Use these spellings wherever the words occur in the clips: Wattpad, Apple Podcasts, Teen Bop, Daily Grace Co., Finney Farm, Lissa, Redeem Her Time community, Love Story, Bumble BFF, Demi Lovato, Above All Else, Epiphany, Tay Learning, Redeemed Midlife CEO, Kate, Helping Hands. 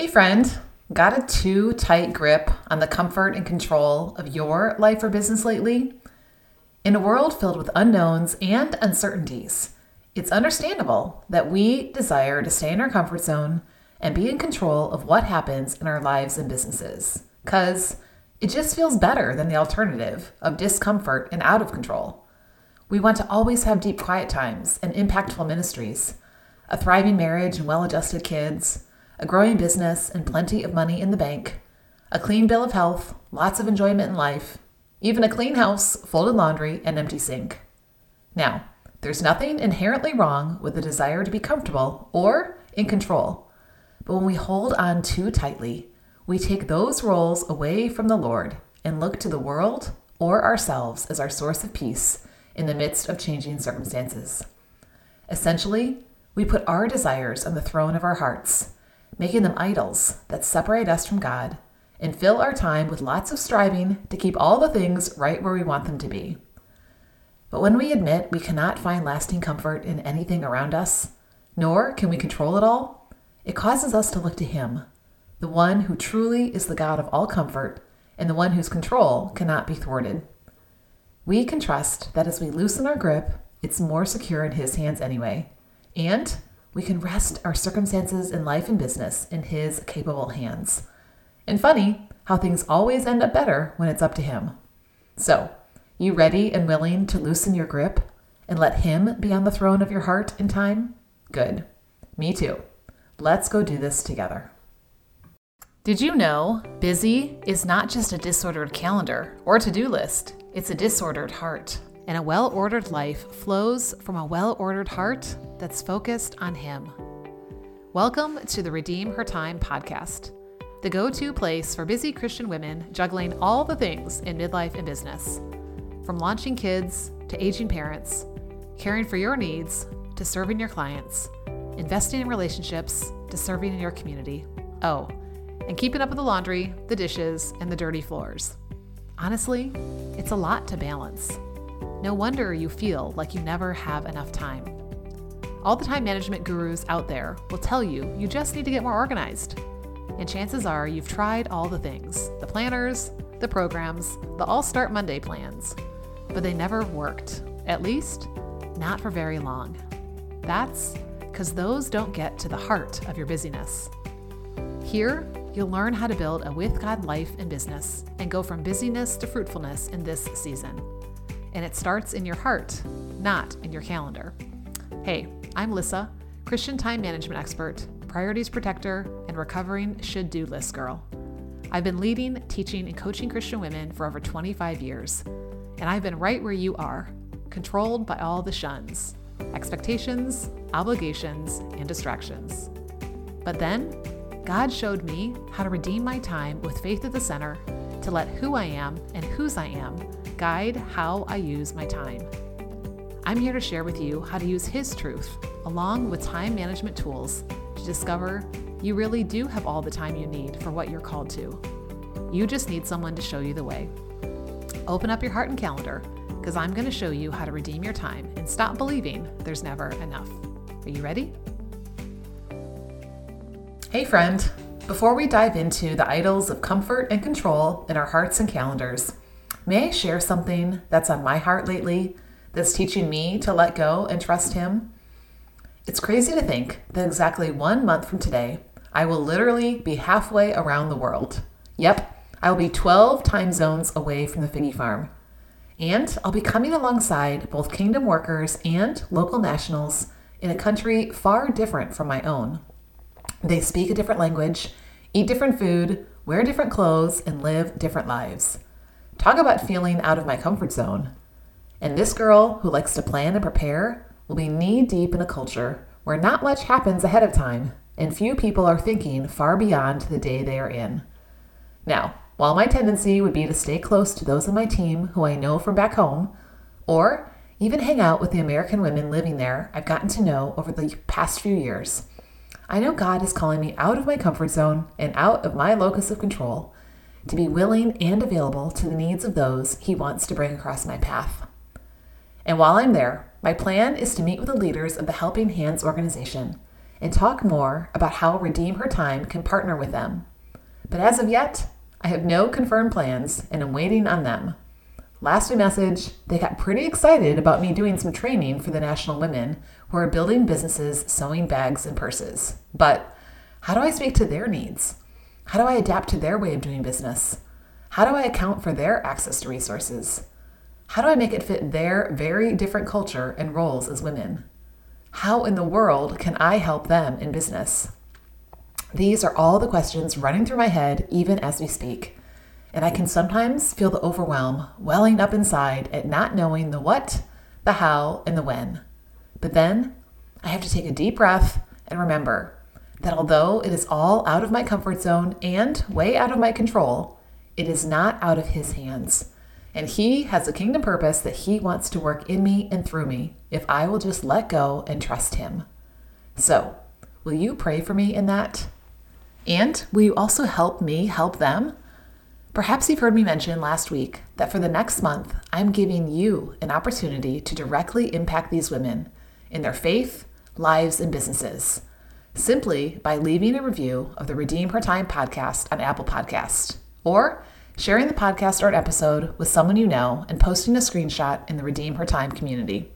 Hey friend, got a too tight grip on the comfort and control of your life or business lately? In a world filled with unknowns and uncertainties, it's understandable that we desire to stay in our comfort zone and be in control of what happens in our lives and businesses, because it just feels better than the alternative of discomfort and out of control. We want to always have deep quiet times and impactful ministries, a thriving marriage and well-adjusted kids, a growing business and plenty of money in the bank, a clean bill of health, lots of enjoyment in life, even a clean house, folded laundry, and empty sink. Now, there's nothing inherently wrong with the desire to be comfortable or in control, but when we hold on too tightly, we take those roles away from the Lord and look to the world or ourselves as our source of peace in the midst of changing circumstances. Essentially, we put our desires on the throne of our hearts, making them idols that separate us from God and fill our time with lots of striving to keep all the things right where we want them to be. But when we admit we cannot find lasting comfort in anything around us, nor can we control it all, it causes us to look to Him, the one who truly is the God of all comfort and the one whose control cannot be thwarted. We can trust that as we loosen our grip, it's more secure in His hands anyway, and we can rest our circumstances in life and business in His capable hands. And funny how things always end up better when it's up to Him. So, you ready and willing to loosen your grip and let Him be on the throne of your heart in time? Good. Me too. Let's go do this together. Did you know busy is not just a disordered calendar or to-do list? It's a disordered heart. And a well-ordered life flows from a well-ordered heart that's focused on Him. Welcome to the Redeem Her Time podcast, the go-to place for busy Christian women juggling all the things in midlife and business, from launching kids to aging parents, caring for your needs to serving your clients, investing in relationships to serving in your community. Oh, and keeping up with the laundry, the dishes, and the dirty floors. Honestly, it's a lot to balance. No wonder you feel like you never have enough time. All the time management gurus out there will tell you you just need to get more organized. And chances are you've tried all the things, the planners, the programs, the All Start Monday plans, but they never worked, at least not for very long. That's because those don't get to the heart of your busyness. Here, you'll learn how to build a with God life and business and go from busyness to fruitfulness in this season. And it starts in your heart, not in your calendar. Hey, I'm Lissa, Christian time management expert, priorities protector, and recovering should-do list girl. I've been leading, teaching, and coaching Christian women for over 25 years, and I've been right where you are, controlled by all the shuns, expectations, obligations, and distractions. But then, God showed me how to redeem my time with faith at the center, to let who I am and whose I am guide how I use my time. I'm here to share with you how to use His truth along with time management tools to discover you really do have all the time you need for what you're called to. You just need someone to show you the way. Open up your heart and calendar, because I'm going to show you how to redeem your time and stop believing there's never enough. Are you ready? Hey friend, before we dive into the idols of comfort and control in our hearts and calendars, may I share something that's on my heart lately that's teaching me to let go and trust Him? It's crazy to think that exactly 1 month from today, I will literally be halfway around the world. Yep, I'll be 12 time zones away from the Finney Farm. And I'll be coming alongside both kingdom workers and local nationals in a country far different from my own. They speak a different language, eat different food, wear different clothes, and live different lives. Talk about feeling out of my comfort zone. And this girl who likes to plan and prepare will be knee-deep in a culture where not much happens ahead of time and few people are thinking far beyond the day they are in. Now, while my tendency would be to stay close to those on my team who I know from back home, or even hang out with the American women living there I've gotten to know over the past few years, I know God is calling me out of my comfort zone and out of my locus of control to be willing and available to the needs of those He wants to bring across my path. And while I'm there, my plan is to meet with the leaders of the Helping Hands organization and talk more about how Redeem Her Time can partner with them. But as of yet, I have no confirmed plans and I'm waiting on them. Last message, they got pretty excited about me doing some training for the national women who are building businesses sewing bags and purses. But how do I speak to their needs? How do I adapt to their way of doing business? How do I account for their access to resources? How do I make it fit their very different culture and roles as women? How in the world can I help them in business? These are all the questions running through my head even as we speak, and I can sometimes feel the overwhelm welling up inside at not knowing the what, the how, and the when. But then I have to take a deep breath and remember that although it is all out of my comfort zone and way out of my control, it is not out of His hands, and He has a kingdom purpose that He wants to work in me and through me if I will just let go and trust Him. So, will you pray for me in that? And will you also help me help them? Perhaps you've heard me mention last week that for the next month, I'm giving you an opportunity to directly impact these women in their faith, lives, and businesses, simply by leaving a review of the Redeem Her Time podcast on Apple Podcasts, or sharing the podcast or an episode with someone you know and posting a screenshot in the Redeem Her Time community.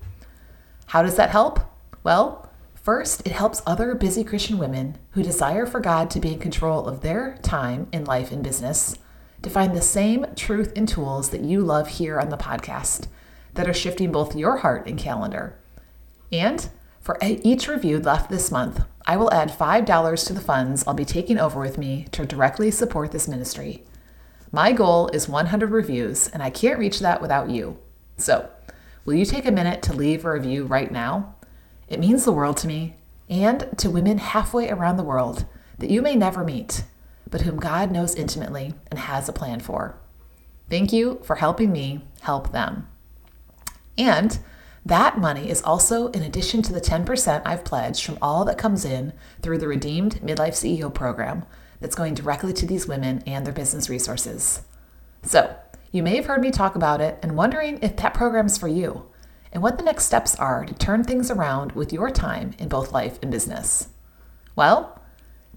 How does that help? Well, first, it helps other busy Christian women who desire for God to be in control of their time in life and business to find the same truth and tools that you love here on the podcast that are shifting both your heart and calendar. And for each review left this month, I will add $5 to the funds I'll be taking over with me to directly support this ministry. My goal is 100 reviews, and I can't reach that without you. So, will you take a minute to leave a review right now? It means the world to me and to women halfway around the world that you may never meet, but whom God knows intimately and has a plan for. Thank you for helping me help them. And that money is also in addition to the 10% I've pledged from all that comes in through the Redeemed Midlife CEO program that's going directly to these women and their business resources. So you may have heard me talk about it and wondering if that program's for you, and what the next steps are to turn things around with your time in both life and business. Well,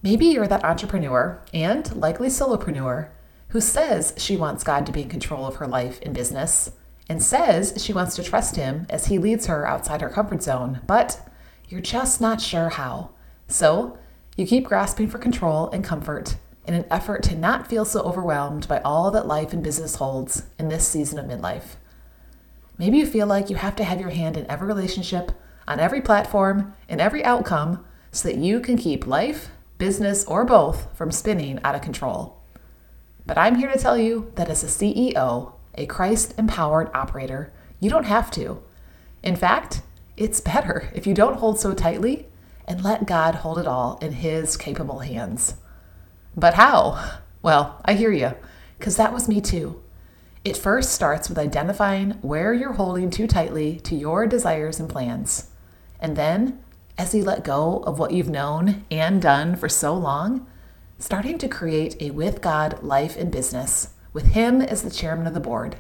maybe you're that entrepreneur and likely solopreneur who says she wants God to be in control of her life and business and says she wants to trust Him as He leads her outside her comfort zone, but you're just not sure how. So you keep grasping for control and comfort in an effort to not feel so overwhelmed by all that life and business holds in this season of midlife. Maybe you feel like you have to have your hand in every relationship, on every platform, in every outcome, so that you can keep life, business, or both from spinning out of control. But I'm here to tell you that as a CEO, a Christ-empowered operator, you don't have to. In fact, it's better if you don't hold so tightly and let God hold it all in His capable hands. But how? Well, I hear you, because that was me too. It first starts with identifying where you're holding too tightly to your desires and plans. And then, as you let go of what you've known and done for so long, starting to create a with God life and business, with Him as the chairman of the board.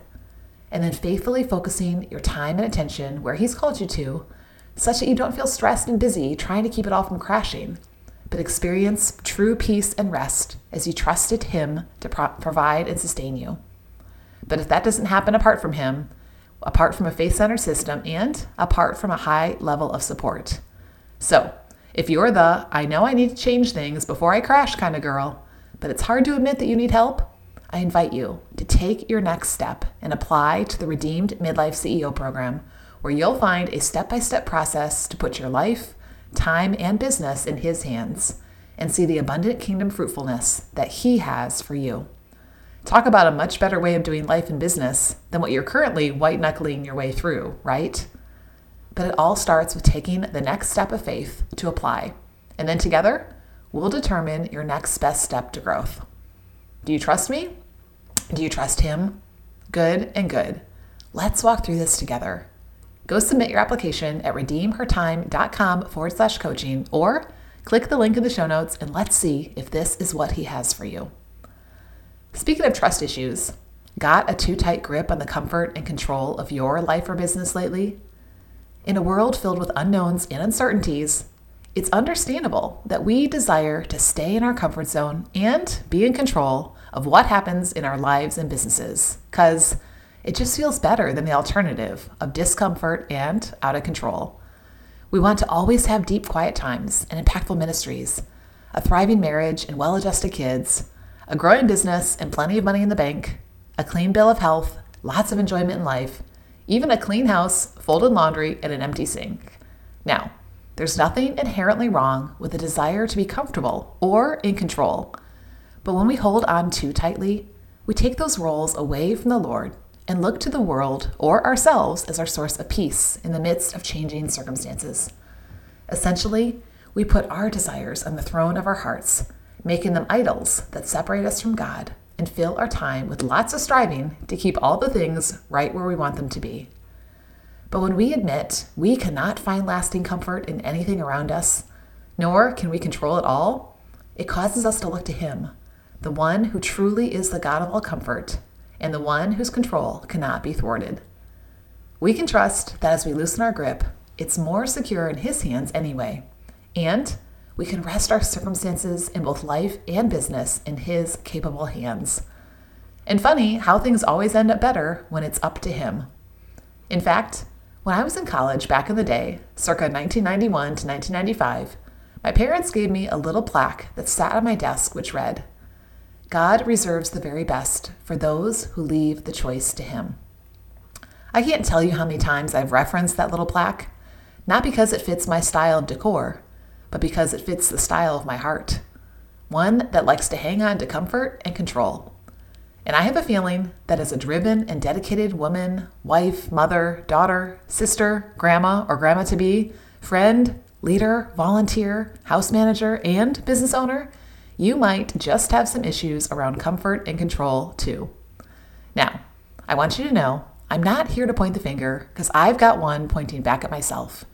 And then faithfully focusing your time and attention where He's called you to, such that you don't feel stressed and busy trying to keep it all from crashing, but experience true peace and rest as you trusted Him to provide and sustain you. But if that doesn't happen apart from Him, apart from a faith-centered system, and apart from a high level of support. So if you're the, I know I need to change things before I crash kind of girl, but it's hard to admit that you need help, I invite you to take your next step and apply to the Redeemed Midlife CEO program, where you'll find a step-by-step process to put your life, time, and business in His hands and see the abundant kingdom fruitfulness that He has for you. Talk about a much better way of doing life and business than what you're currently white-knuckling your way through, right? But it all starts with taking the next step of faith to apply. And then together, we'll determine your next best step to growth. Do you trust me? Do you trust Him? Good and good. Let's walk through this together. Go submit your application at redeemhertime.com/coaching, or click the link in the show notes and let's see if this is what He has for you. Speaking of trust issues, got a too tight grip on the comfort and control of your life or business lately? In a world filled with unknowns and uncertainties, It's understandable that we desire to stay in our comfort zone and be in control of what happens in our lives and businesses, because it just feels better than the alternative of discomfort and out of control. We want to always have deep, quiet times and impactful ministries, a thriving marriage and well-adjusted kids, a growing business and plenty of money in the bank, a clean bill of health, lots of enjoyment in life, even a clean house, folded laundry, and an empty sink. Now, there's nothing inherently wrong with a desire to be comfortable or in control. But when we hold on too tightly, we take those roles away from the Lord and look to the world or ourselves as our source of peace in the midst of changing circumstances. Essentially, we put our desires on the throne of our hearts, making them idols that separate us from God and fill our time with lots of striving to keep all the things right where we want them to be. But when we admit we cannot find lasting comfort in anything around us, nor can we control it all, it causes us to look to Him, the one who truly is the God of all comfort, and the one whose control cannot be thwarted. We can trust that as we loosen our grip, it's more secure in His hands anyway, and we can rest our circumstances in both life and business in His capable hands. And funny how things always end up better when it's up to Him. In fact, when I was in college back in the day, circa 1991 to 1995, my parents gave me a little plaque that sat on my desk which read, "God reserves the very best for those who leave the choice to Him." I can't tell you how many times I've referenced that little plaque, not because it fits my style of decor, but because it fits the style of my heart, one that likes to hang on to comfort and control. And I have a feeling that as a driven and dedicated woman, wife, mother, daughter, sister, grandma or grandma-to-be, friend, leader, volunteer, house manager, and business owner, you might just have some issues around comfort and control too. Now, I want you to know I'm not here to point the finger, because I've got one pointing back at myself.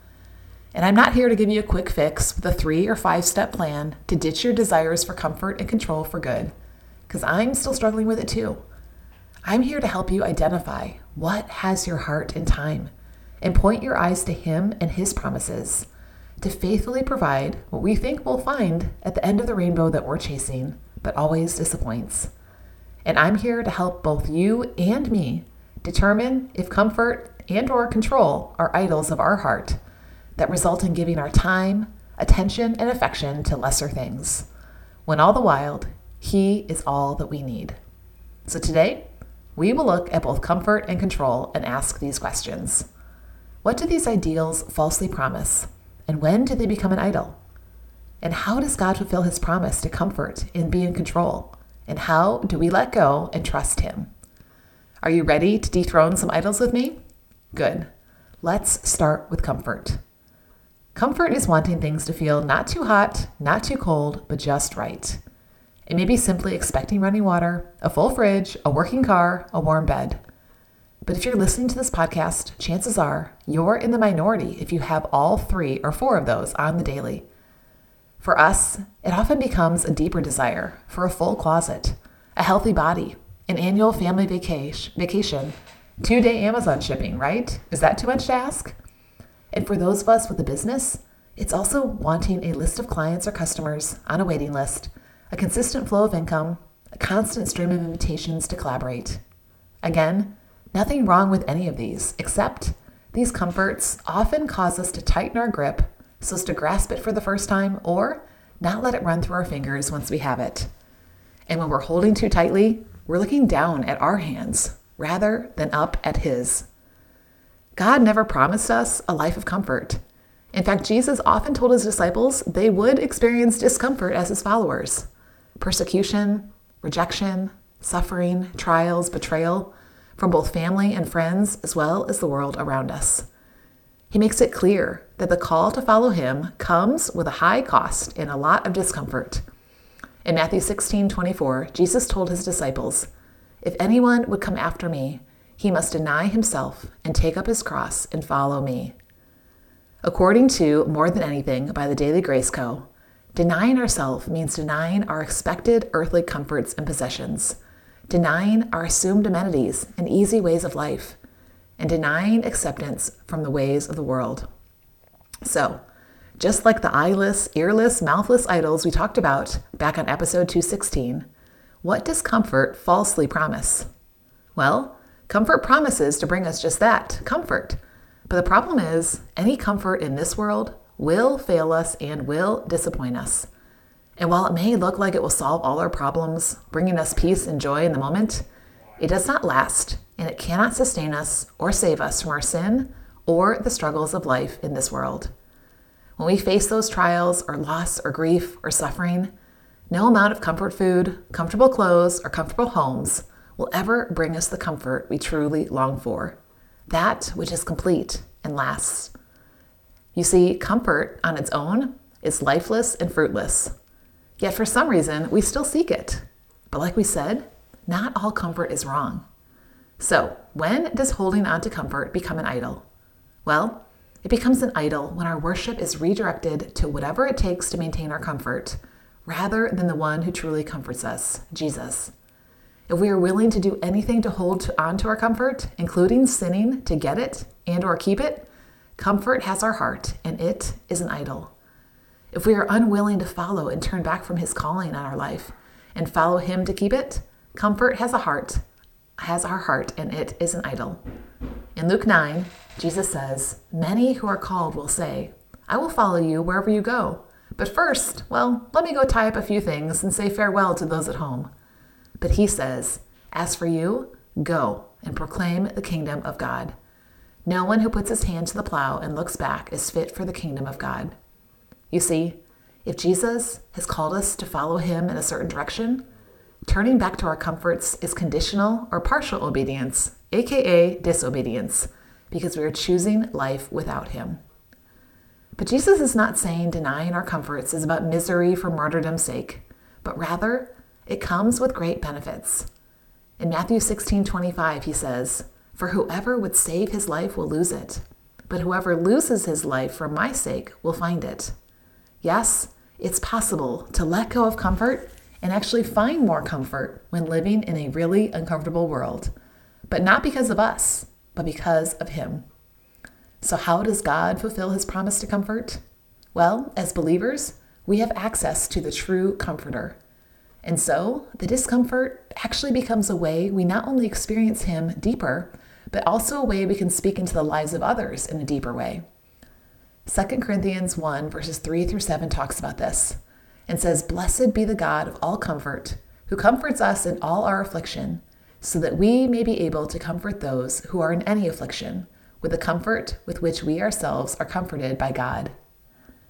And I'm not here to give you a quick fix with a 3 or 5-step plan to ditch your desires for comfort and control for good, because I'm still struggling with it too. I'm here to help you identify what has your heart in time and point your eyes to Him and His promises to faithfully provide what we think we'll find at the end of the rainbow that we're chasing, but always disappoints. And I'm here to help both you and me determine if comfort and/or control are idols of our heart that result in giving our time, attention, and affection to lesser things, when all the while, He is all that we need. So today, we will look at both comfort and control and ask these questions. What do these ideals falsely promise? And when do they become an idol? And how does God fulfill His promise to comfort and be in control? And how do we let go and trust Him? Are you ready to dethrone some idols with me? Good. Let's start with comfort. Comfort is wanting things to feel not too hot, not too cold, but just right. It may be simply expecting running water, a full fridge, a working car, a warm bed. But if you're listening to this podcast, chances are you're in the minority if you have all 3 or 4 of those on the daily. For us, it often becomes a deeper desire for a full closet, a healthy body, an annual family vacation, 2-day Amazon shipping, right? Is that too much to ask? And for those of us with a business, it's also wanting a list of clients or customers on a waiting list, a consistent flow of income, a constant stream of invitations to collaborate. Again, nothing wrong with any of these, except these comforts often cause us to tighten our grip so as to grasp it for the first time or not let it run through our fingers once we have it. And when we're holding too tightly, we're looking down at our hands rather than up at His. God never promised us a life of comfort. In fact, Jesus often told His disciples they would experience discomfort as His followers. Persecution, rejection, suffering, trials, betrayal from both family and friends, as well as the world around us. He makes it clear that the call to follow Him comes with a high cost and a lot of discomfort. In Matthew 16:24, Jesus told His disciples, "If anyone would come after me, he must deny himself and take up his cross and follow me." According to More Than Anything by the Daily Grace Co., denying ourselves means denying our expected earthly comforts and possessions, denying our assumed amenities and easy ways of life, and denying acceptance from the ways of the world. So, Just like the eyeless, earless, mouthless idols we talked about back on episode 216, what does comfort falsely promise? Well, comfort promises to bring us just that, comfort. But the problem is, any comfort in this world will fail us and will disappoint us. And while it may look like it will solve all our problems, bringing us peace and joy in the moment, it does not last, and it cannot sustain us or save us from our sin or the struggles of life in this world. When we face those trials or loss or grief or suffering, no amount of comfort food, comfortable clothes, or comfortable homes will ever bring us the comfort we truly long for, that which is complete and lasts. You see, comfort on its own is lifeless and fruitless. Yet for some reason, we still seek it. But like we said, not all comfort is wrong. So when does holding on to comfort become an idol? Well, it becomes an idol when our worship is redirected to whatever it takes to maintain our comfort, rather than the one who truly comforts us, Jesus. If we are willing to do anything to hold on to our comfort, including sinning to get it and or keep it, comfort has our heart, and it is an idol. If we are unwilling to follow and turn back from his calling on our life and follow him to keep it, comfort has our heart, and it is an idol. In Luke 9, Jesus says, "Many who are called will say, 'I will follow you wherever you go. But first, let me go tie up a few things and say farewell to those at home.' But he says, 'As for you, go and proclaim the kingdom of God.' No one who puts his hand to the plow and looks back is fit for the kingdom of God." You see, if Jesus has called us to follow him in a certain direction, turning back to our comforts is conditional or partial obedience, aka disobedience, because we are choosing life without him. But Jesus is not saying denying our comforts is about misery for martyrdom's sake, but rather it comes with great benefits. In Matthew 16:25, he says, "For whoever would save his life will lose it, but whoever loses his life for my sake will find it." Yes, it's possible to let go of comfort and actually find more comfort when living in a really uncomfortable world, but not because of us, but because of him. So how does God fulfill his promise to comfort? Well, as believers, we have access to the true comforter. And so the discomfort actually becomes a way we not only experience him deeper, but also a way we can speak into the lives of others in a deeper way. 2 Corinthians 1 verses 3-7 talks about this and says, "Blessed be the God of all comfort, who comforts us in all our affliction, so that we may be able to comfort those who are in any affliction with the comfort with which we ourselves are comforted by God."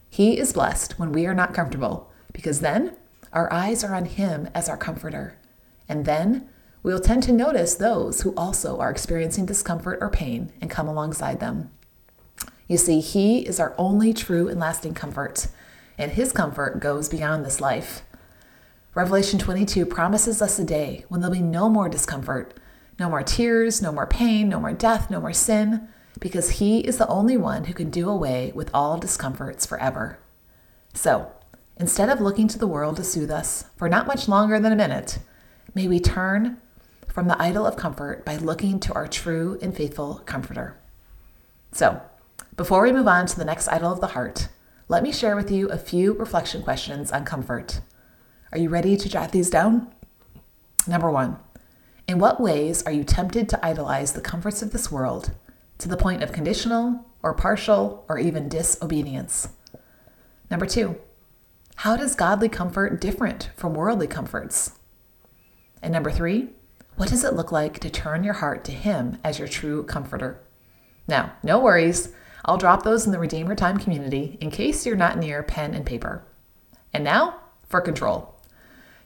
He is blessed when we are not comfortable, because then our eyes are on him as our comforter. And then we will tend to notice those who also are experiencing discomfort or pain and come alongside them. You see, he is our only true and lasting comfort, and his comfort goes beyond this life. Revelation 22 promises us a day when there'll be no more discomfort, no more tears, no more pain, no more death, no more sin, because he is the only one who can do away with all discomforts forever. So, instead of looking to the world to soothe us for not much longer than a minute, may we turn from the idol of comfort by looking to our true and faithful comforter. So, before we move on to the next idol of the heart, let me share with you a few reflection questions on comfort. Are you ready to jot these down? Number 1, in what ways are you tempted to idolize the comforts of this world to the point of conditional or partial or even disobedience? Number 2, how does godly comfort different from worldly comforts? And number 3, what does it look like to turn your heart to him as your true comforter? Now, no worries. I'll drop those in the Redeem Her Time community in case you're not near pen and paper. And now for control.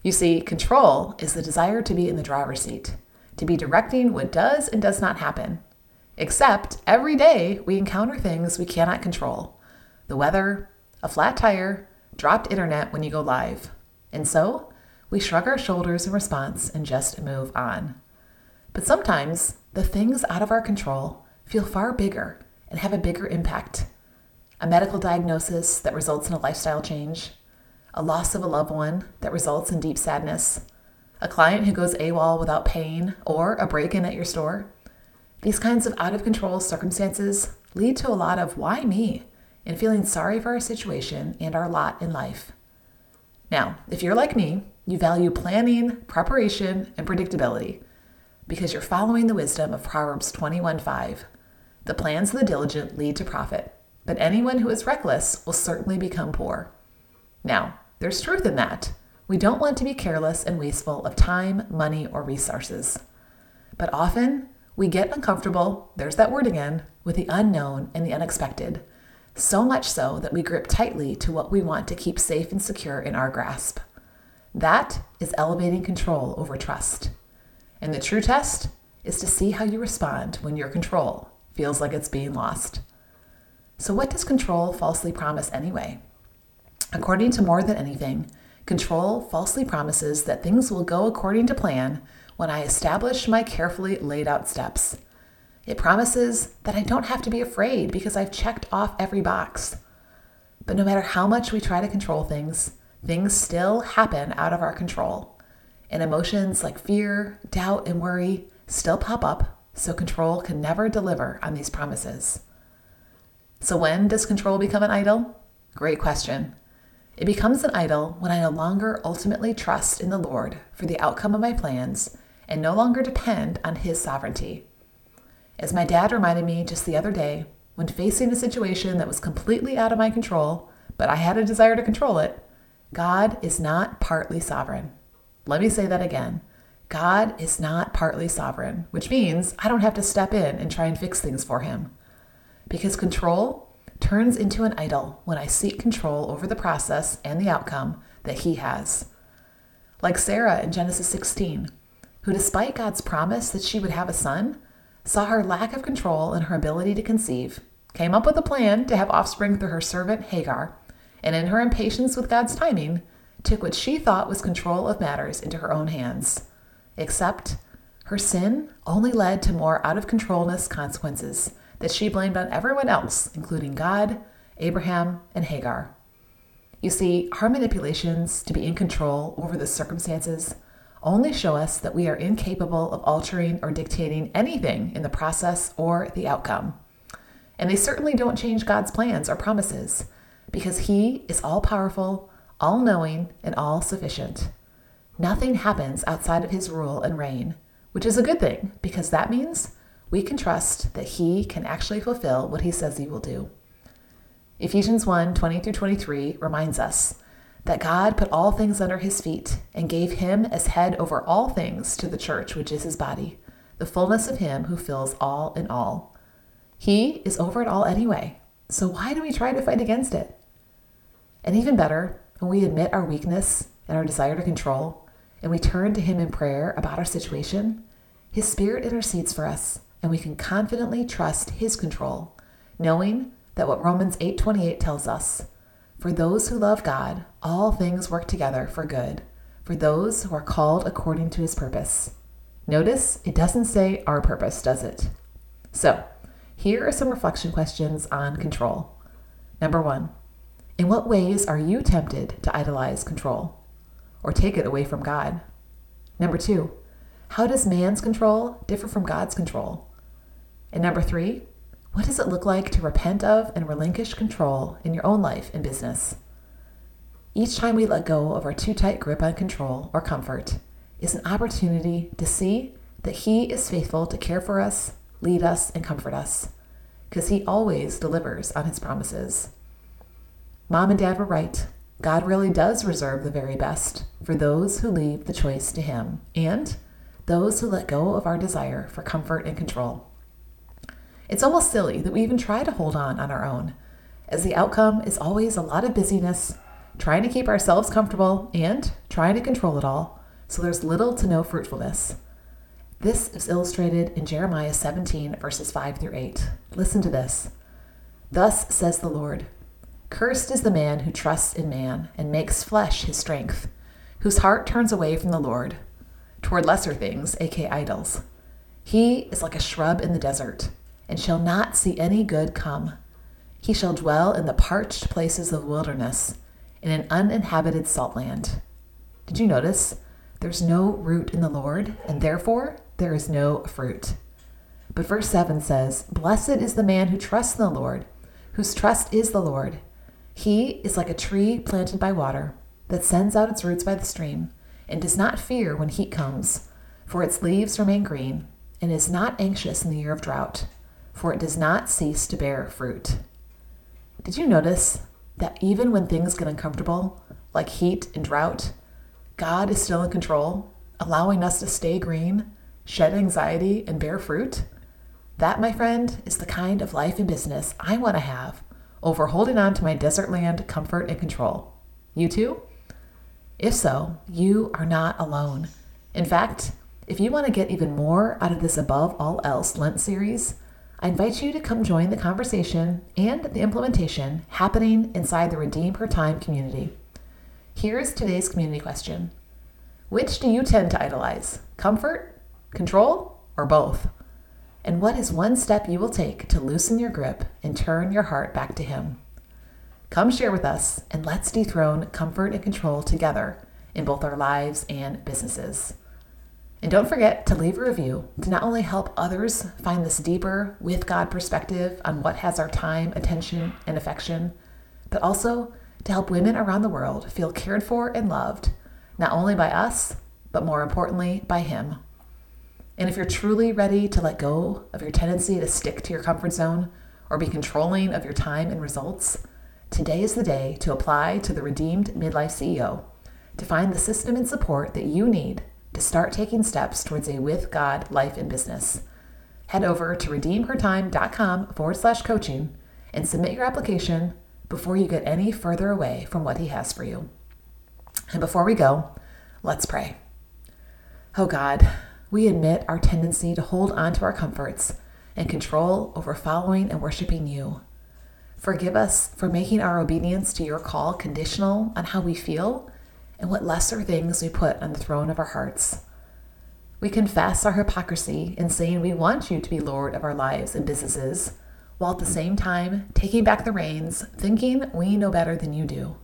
You see, control is the desire to be in the driver's seat, to be directing what does and does not happen. Except every day we encounter things we cannot control. The weather, a flat tire, dropped internet when you go live. And so we shrug our shoulders in response and just move on. But sometimes the things out of our control feel far bigger and have a bigger impact. A medical diagnosis that results in a lifestyle change, a loss of a loved one that results in deep sadness, a client who goes AWOL without paying, or a break-in at your store. These kinds of out-of-control circumstances lead to a lot of "why me?" and feeling sorry for our situation and our lot in life. Now, if you're like me, you value planning, preparation, and predictability because you're following the wisdom of Proverbs 21:5. The plans of the diligent lead to profit, but anyone who is reckless will certainly become poor. Now, there's truth in that. We don't want to be careless and wasteful of time, money, or resources. But often, we get uncomfortable, there's that word again, with the unknown and the unexpected, so much so that we grip tightly to what we want to keep safe and secure in our grasp. That is elevating control over trust. And the true test is to see how you respond when your control feels like it's being lost. So what does control falsely promise anyway? According to More Than Anything, control falsely promises that things will go according to plan when I establish my carefully laid out steps. It promises that I don't have to be afraid because I've checked off every box. But no matter how much we try to control things, things still happen out of our control. And emotions like fear, doubt, and worry still pop up, so control can never deliver on these promises. So when does control become an idol? Great question. It becomes an idol when I no longer ultimately trust in the Lord for the outcome of my plans and no longer depend on His sovereignty. As my dad reminded me just the other day, when facing a situation that was completely out of my control, but I had a desire to control it, God is not partly sovereign. Let me say that again. God is not partly sovereign, which means I don't have to step in and try and fix things for Him. Because control turns into an idol when I seek control over the process and the outcome that He has. Like Sarah in Genesis 16, who despite God's promise that she would have a son, saw her lack of control and her ability to conceive, came up with a plan to have offspring through her servant Hagar, and in her impatience with God's timing, took what she thought was control of matters into her own hands. Except her sin only led to more out-of-controlness consequences that she blamed on everyone else, including God, Abraham, and Hagar. You see, our manipulations to be in control over the circumstances only show us that we are incapable of altering or dictating anything in the process or the outcome. And they certainly don't change God's plans or promises, because He is all-powerful, all-knowing, and all-sufficient. Nothing happens outside of His rule and reign, which is a good thing, because that means we can trust that He can actually fulfill what He says He will do. Ephesians 1:20-23 reminds us that God put all things under His feet and gave Him as head over all things to the church, which is His body, the fullness of Him who fills all in all. He is over it all anyway, so why do we try to fight against it? And even better, when we admit our weakness and our desire to control, and we turn to Him in prayer about our situation, His Spirit intercedes for us, and we can confidently trust His control, knowing that what Romans 8:28 tells us, for those who love God, all things work together for good, for those who are called according to His purpose. Notice it doesn't say our purpose, does it? So here are some reflection questions on control. Number one, in what ways are you tempted to idolize control or take it away from God? Number two, how does man's control differ from God's control? And number three, what does it look like to repent of and relinquish control in your own life and business? Each time we let go of our too tight grip on control or comfort is an opportunity to see that He is faithful to care for us, lead us, and comfort us, because He always delivers on His promises. Mom and Dad were right. God really does reserve the very best for those who leave the choice to Him and those who let go of our desire for comfort and control. It's almost silly that we even try to hold on our own, as the outcome is always a lot of busyness, trying to keep ourselves comfortable, and trying to control it all, so there's little to no fruitfulness. This is illustrated in Jeremiah 17, verses 5-8. Listen to this. Thus says the Lord, cursed is the man who trusts in man and makes flesh his strength, whose heart turns away from the Lord, toward lesser things, aka idols. He is like a shrub in the desert, and shall not see any good come. He shall dwell in the parched places of the wilderness, in an uninhabited salt land. Did you notice? There's no root in the Lord, and therefore there is no fruit. But verse 7 says, blessed is the man who trusts in the Lord, whose trust is the Lord. He is like a tree planted by water that sends out its roots by the stream and does not fear when heat comes, for its leaves remain green and is not anxious in the year of drought, for it does not cease to bear fruit. Did you notice that even when things get uncomfortable, like heat and drought, God is still in control, allowing us to stay green, shed anxiety, and bear fruit? That, my friend, is the kind of life and business I want to have over holding on to my desert land comfort and control. You too? If so, you are not alone. In fact, if you want to get even more out of this Above All Else Lent series, I invite you to come join the conversation and the implementation happening inside the Redeem Her Time community. Here's today's community question. Which do you tend to idolize? Comfort, control, or both? And what is one step you will take to loosen your grip and turn your heart back to Him? Come share with us, and let's dethrone comfort and control together in both our lives and businesses. And don't forget to leave a review to not only help others find this deeper with God perspective on what has our time, attention, and affection, but also to help women around the world feel cared for and loved, not only by us, but more importantly, by Him. And if you're truly ready to let go of your tendency to stick to your comfort zone or be controlling of your time and results, today is the day to apply to the Redeemed Midlife CEO to find the system and support that you need to start taking steps towards a with God life and business. Head over to redeemhertime.com/coaching and submit your application before you get any further away from what He has for you. And before we go, let's pray. Oh God, we admit our tendency to hold on to our comforts and control over following and worshiping You. Forgive us for making our obedience to Your call conditional on how we feel and what lesser things we put on the throne of our hearts. We confess our hypocrisy in saying we want You to be Lord of our lives and businesses, while at the same time taking back the reins, thinking we know better than You do.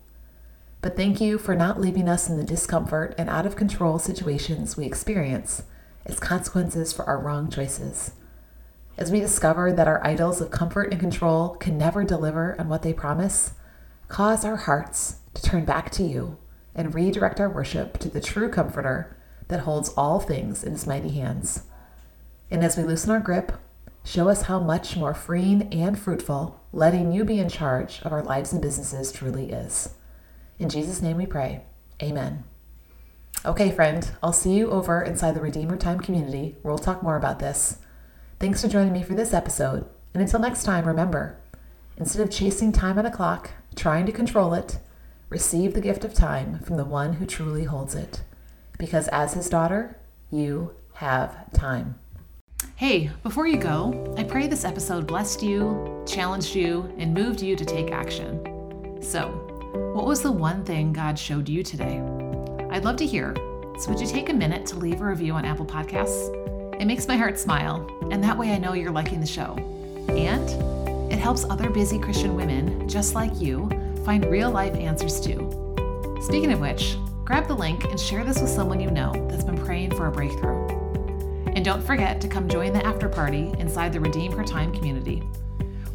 But thank You for not leaving us in the discomfort and out of control situations we experience as consequences for our wrong choices. As we discover that our idols of comfort and control can never deliver on what they promise, cause our hearts to turn back to You and redirect our worship to the true Comforter that holds all things in His mighty hands. And as we loosen our grip, show us how much more freeing and fruitful letting You be in charge of our lives and businesses truly is. In Jesus' name we pray. Amen. Okay, friend, I'll see you over inside the Redeemer Time community where we'll talk more about this. Thanks for joining me for this episode. And until next time, remember, instead of chasing time on a clock, trying to control it, receive the gift of time from the one who truly holds it. Because as His daughter, you have time. Hey, before you go, I pray this episode blessed you, challenged you, and moved you to take action. So, what was the one thing God showed you today? I'd love to hear. So would you take a minute to leave a review on Apple Podcasts? It makes my heart smile, and that way I know you're liking the show. And it helps other busy Christian women just like you find real-life answers too. Speaking of which, grab the link and share this with someone you know that's been praying for a breakthrough. And don't forget to come join the after party inside the Redeem Her Time community.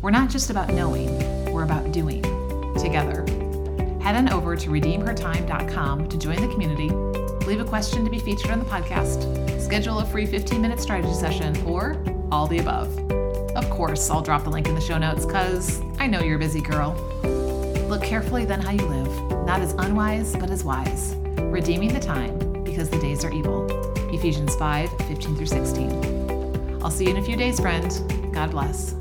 We're not just about knowing, we're about doing, together. Head on over to redeemhertime.com to join the community, leave a question to be featured on the podcast, schedule a free 15-minute strategy session, or all the above. Of course, I'll drop the link in the show notes because I know you're a busy girl. Look carefully then how you live, not as unwise, but as wise, redeeming the time because the days are evil. Ephesians 5:15-16. I'll see you in a few days, friend. God bless.